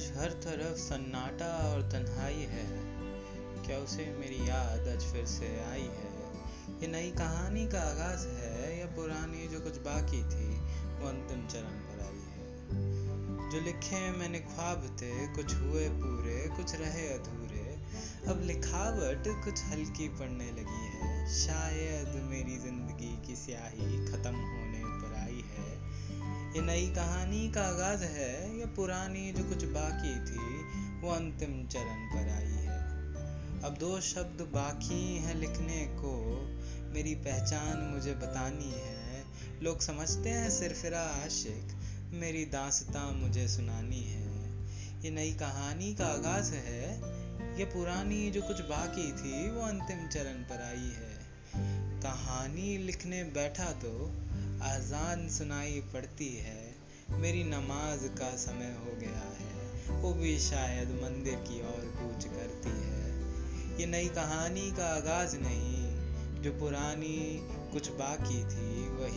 आज हर तरफ सन्नाटा और तन्हाई है, क्या उसे मेरी याद आज फिर से आई है? ये नई कहानी का आगाज है या पुरानी जो कुछ बाकी थी वो अंतिम चरण पर आई है? जो लिखे मैंने ख्वाब थे, कुछ हुए पूरे, कुछ रहे अधूरे। अब लिखावट कुछ हल्की पड़ने लगी है, शायद मेरी जिंदगी की स्याही खत्म होने पर आई है। ये नई कहानी का आगाज है या पुरानी जो कुछ बाकी थी वो अंतिम चरण पर आई है। अब 2 शब्द बाकी हैं लिखने को, मेरी पहचान मुझे बतानी है। लोग समझते हैं सिरफिरा आशिक, मेरी दास्तां मुझे सुनानी है। ये नई कहानी का आगाज है, ये पुरानी जो कुछ बाकी थी वो अंतिम चरण पर आई है। कहानी लिखने बैठा तो आजान सुनाई पड़ती है, मेरी नमाज का समय हो गया है, वो भी शायद मंदिर की ओर कूच करती है। ये नई कहानी का आगाज नहीं, जो पुरानी कुछ बाकी थी वही